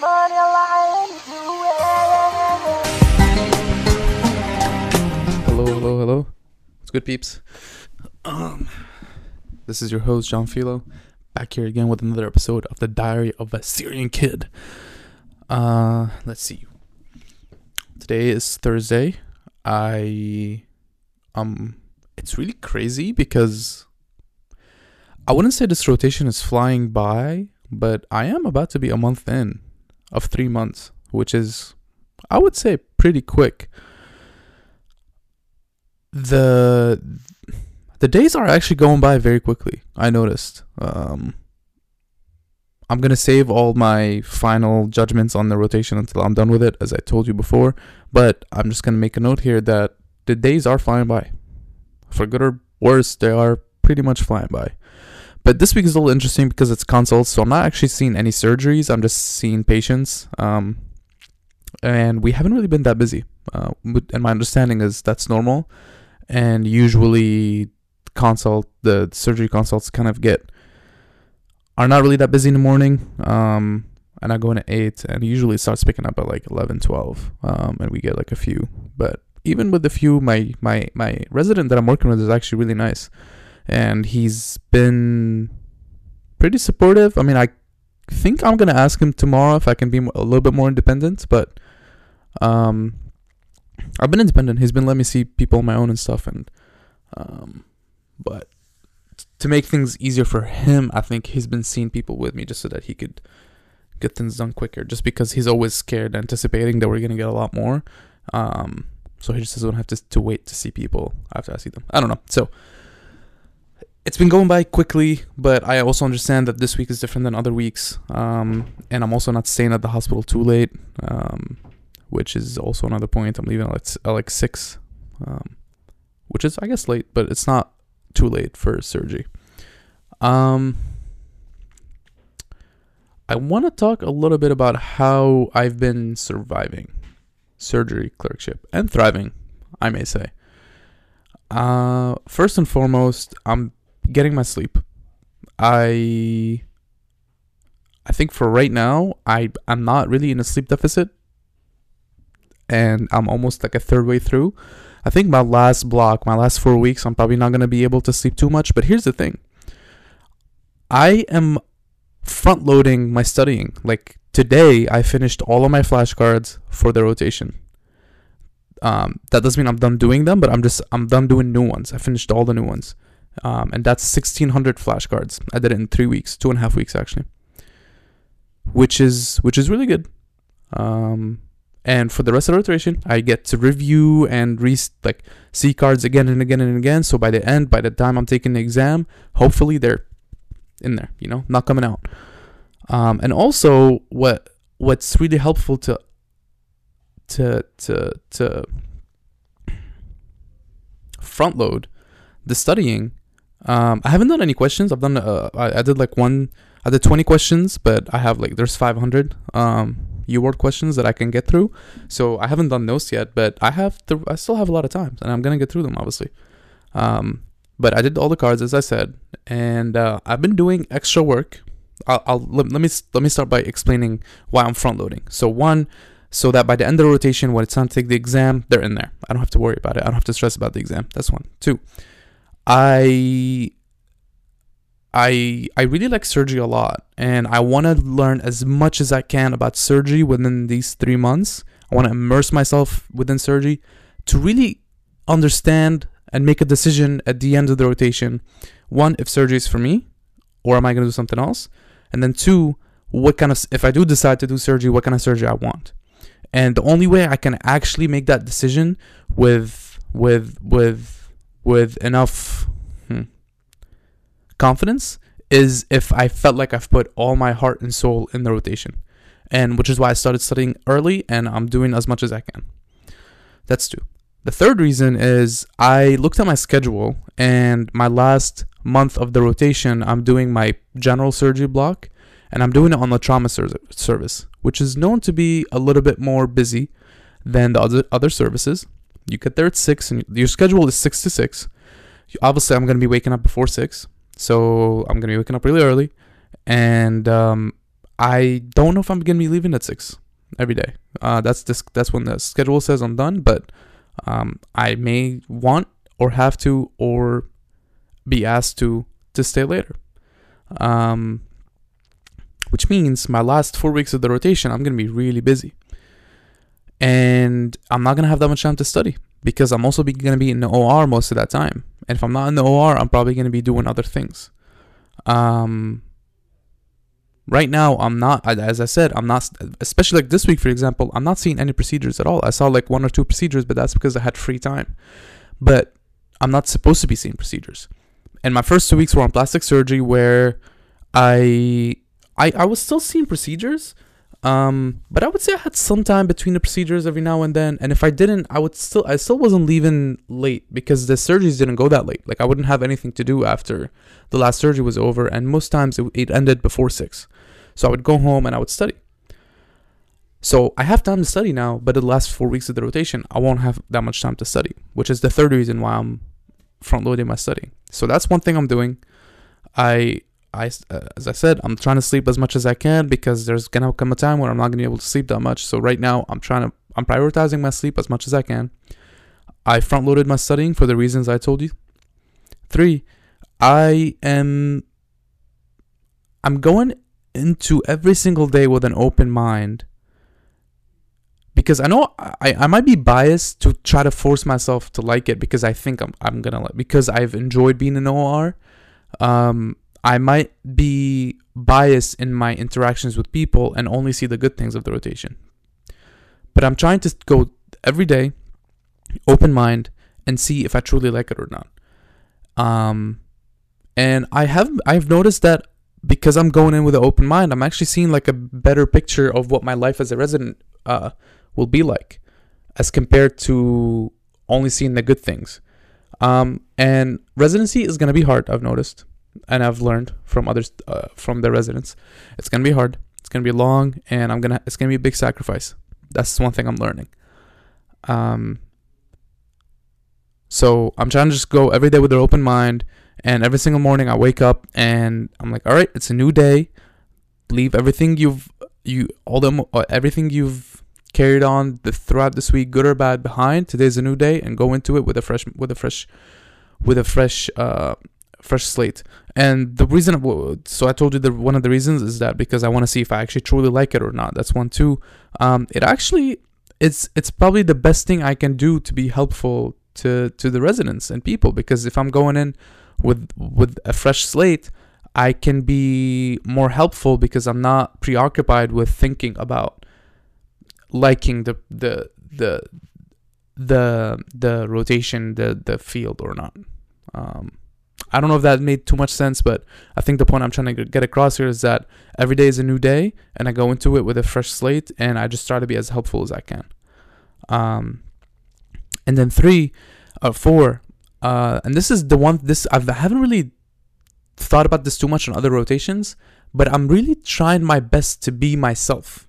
money lying away. Hello. What's good, peeps? This is your host, John Philo, back here again with another episode of the Diary of a Syrian Kid. Let's see. Today is Thursday. It's really crazy because I wouldn't say this rotation is flying by, but I am about to be a month in of 3 months, which is, I would say, pretty quick. The days are actually going by very quickly, I noticed. I'm going to save all my final judgments on the rotation until I'm done with it, as I told you before. But I'm just going to make a note here that the days are flying by. For good or worse, they are pretty much flying by. But this week is a little interesting because it's consults, so I'm not actually seeing any surgeries. I'm just seeing patients, and we haven't really been that busy. And my understanding is that's normal, and usually the surgery consults are not really that busy in the morning, and I go in at 8, and usually it starts picking up at like 11, 12, and we get like a few. But even with the few, my resident that I'm working with is actually really nice. And he's been pretty supportive. I mean, I think I'm going to ask him tomorrow if I can be a little bit more independent. But I've been independent. He's been letting me see people on my own and stuff. And but to make things easier for him, I think he's been seeing people with me just so that he could get things done quicker. Just because he's always scared, anticipating that we're going to get a lot more. So he just doesn't have to wait to see people after I see them. I don't know. So it's been going by quickly, but I also understand that this week is different than other weeks, and I'm also not staying at the hospital too late, which is also another point. I'm leaving at like 6, which is, I guess, late, but it's not too late for surgery. I want to talk a little bit about how I've been surviving surgery, clerkship, and thriving, I may say. First and foremost, I'm getting my sleep. I think for right now, I'm not really in a sleep deficit, and I'm almost like a third way through. I think my last 4 weeks, I'm probably not going to be able to sleep too much. But here's the thing. I am front loading my studying. Like today, I finished all of my flashcards for the rotation. That doesn't mean I'm done doing them, but I'm done doing new ones. I finished all the new ones. And that's 1,600 flashcards. I did it in 2.5 weeks actually, which is really good. And for the rest of the rotation, I get to review and see cards again and again and again. So by the time I'm taking the exam, hopefully they're in there, not coming out. And also what's really helpful to front load the studying. I haven't done any questions. I've done I did 20 questions, but I have there's 500 UWorld questions that I can get through. So I haven't done those yet, but I still have a lot of time, and I'm gonna get through them obviously. But I did all the cards, as I said, and I've been doing extra work. Let me start by explaining why I'm front loading. So one, so that by the end of the rotation, when it's time to take the exam, they're in there. I don't have to worry about it. I don't have to stress about the exam. That's one. Two, I really like surgery a lot, and I want to learn as much as I can about surgery within these 3 months. I want to immerse myself within surgery to really understand and make a decision at the end of the rotation. One, if surgery is for me, or am I going to do something else? And then two, if I do decide to do surgery, what kind of surgery I want. And the only way I can actually make that decision with enough confidence is if I felt like I've put all my heart and soul in the rotation, and which is why I started studying early, and I'm doing as much as I can. That's two. The third reason is I looked at my schedule, and my last month of the rotation, I'm doing my general surgery block, and I'm doing it on the trauma service, which is known to be a little bit more busy than the other services. You get there at 6, and your schedule is 6 to 6. Obviously, I'm going to be waking up before 6, so I'm going to be waking up really early. And I don't know if I'm going to be leaving at 6 every day. That's when the schedule says I'm done, but I may want or have to or be asked to stay later. Which means my last 4 weeks of the rotation, I'm going to be really busy. And I'm not going to have that much time to study because I'm also going to be in the OR most of that time. And if I'm not in the OR, I'm probably going to be doing other things. Right now, as I said, especially like this week, for example, I'm not seeing any procedures at all. I saw like 1 or 2 procedures, but that's because I had free time. But I'm not supposed to be seeing procedures. And my first 2 weeks were on plastic surgery where I was still seeing procedures, but I would say I had some time between the procedures every now and then. And if I didn't, I still wasn't leaving late because the surgeries didn't go that late. Like I wouldn't have anything to do after the last surgery was over, and most times it ended before 6. So I would go home and I would study. So I have time to study now, but the last 4 weeks of the rotation, I won't have that much time to study, which is the third reason why I'm front-loading my studying. So that's one thing I'm doing. As I said, I'm trying to sleep as much as I can because there's going to come a time where I'm not going to be able to sleep that much. So right now, I'm prioritizing my sleep as much as I can. I front-loaded my studying for the reasons I told you. 3, I'm going into every single day with an open mind because I know I might be biased to try to force myself to like it because I think I'm going to like, because I've enjoyed being in OR. I might be biased in my interactions with people and only see the good things of the rotation. But I'm trying to go every day, open mind, and see if I truly like it or not. And I've noticed that because I'm going in with an open mind, I'm actually seeing like a better picture of what my life as a resident will be like as compared to only seeing the good things. And residency is going to be hard, I've noticed. And I've learned from others, from the residents, it's gonna be hard. It's gonna be long, and it's gonna be a big sacrifice. That's one thing I'm learning. So I'm trying to just go every day with an open mind, and every single morning I wake up and I'm like, all right, it's a new day. Leave everything everything you've carried on throughout this week, good or bad, behind. Today's a new day, and go into it with a fresh slate. And the reason, so I told you that one of the reasons is that because I want to see if I actually truly like it or not. That's 1, 2. It's probably the best thing I can do to be helpful to the residents and people, because if I'm going in with a fresh slate, I can be more helpful because I'm not preoccupied with thinking about liking the rotation, the field or not. I don't know if that made too much sense, but I think the point I'm trying to get across here is that every day is a new day, and I go into it with a fresh slate, and I just try to be as helpful as I can. And then 4, and this is the one, I haven't really thought about this too much on other rotations, but I'm really trying my best to be myself.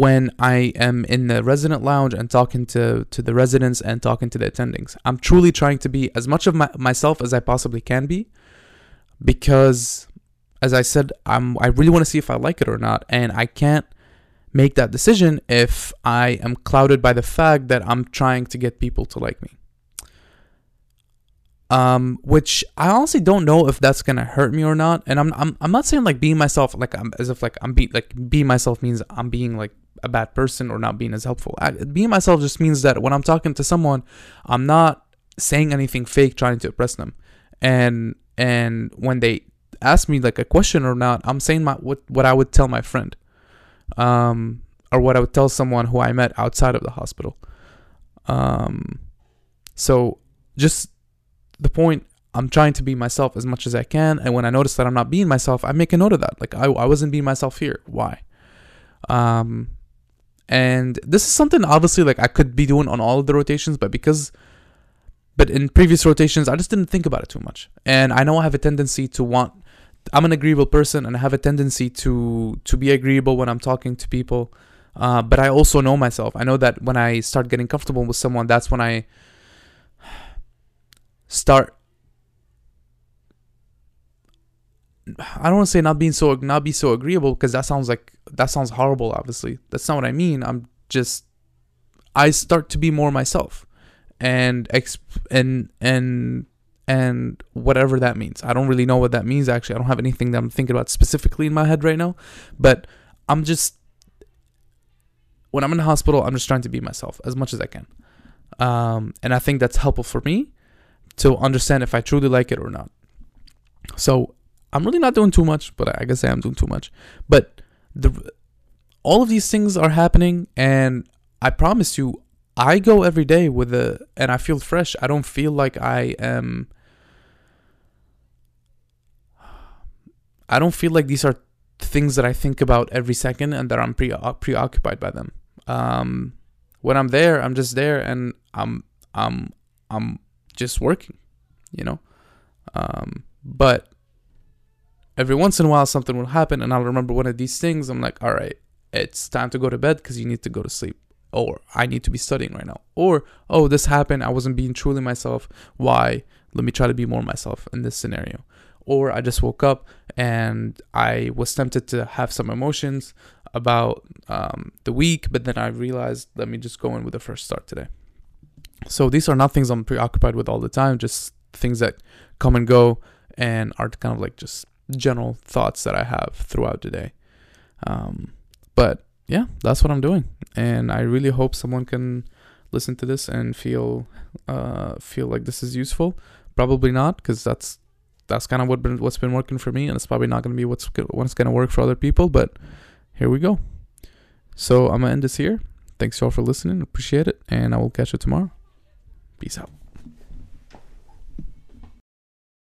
When I am in the resident lounge and talking to the residents and talking to the attendings, I'm truly trying to be as much of myself as I possibly can be, because as I said, I really want to see if I like it or not, and I can't make that decision if I am clouded by the fact that I'm trying to get people to like me. Which I honestly don't know if that's gonna hurt me or not, and I'm not saying like being myself being myself means I'm being like a bad person or not being as helpful. Being myself just means that when I'm talking to someone, I'm not saying anything fake, trying to impress them, and when they ask me like a question or not, I'm saying what I would tell my friend, or what I would tell someone who I met outside of the hospital. So just the point, I'm trying to be myself as much as I can, and when I notice that I'm not being myself, I make a note of that. Like I wasn't being myself here. Why? And this is something obviously like I could be doing on all of the rotations, but in previous rotations I just didn't think about it too much. And I know I have a tendency to I'm an agreeable person, and I have a tendency to be agreeable when I'm talking to people. But I also know myself. I know that when I start getting comfortable with someone, that's when I start I don't want to say not be so agreeable, because that sounds horrible. Obviously, that's not what I mean. I start to be more myself, and whatever that means. I don't really know what that means. Actually, I don't have anything that I'm thinking about specifically in my head right now. But I'm just, when I'm in the hospital, I'm just trying to be myself as much as I can. And I think that's helpful for me to understand if I truly like it or not. So I'm really not doing too much, but I guess I am doing too much. But all of these things are happening, and I promise you, I go every day and I feel fresh. I don't feel like I don't feel like these are things that I think about every second and that I'm preoccupied by them. When I'm there, I'm just there, and I'm just working, you know. But every once in a while, something will happen, and I'll remember one of these things. I'm like, all right, it's time to go to bed because you need to go to sleep, or I need to be studying right now, or oh, this happened, I wasn't being truly myself. Why? Let me try to be more myself in this scenario. Or I just woke up and I was tempted to have some emotions about the week, but then I realized, let me just go in with the fresh start today. So these are not things I'm preoccupied with all the time, just things that come and go and are kind of like just general thoughts that I have throughout the day. But yeah, that's what I'm doing, and I really hope someone can listen to this and feel like this is useful. Probably not, because that's kind of what's been working for me, and it's probably not going to be what's going to work for other people, but here we go. So I'm going to end this here. Thanks y'all for listening. Appreciate it. And I will catch you tomorrow. Peace out.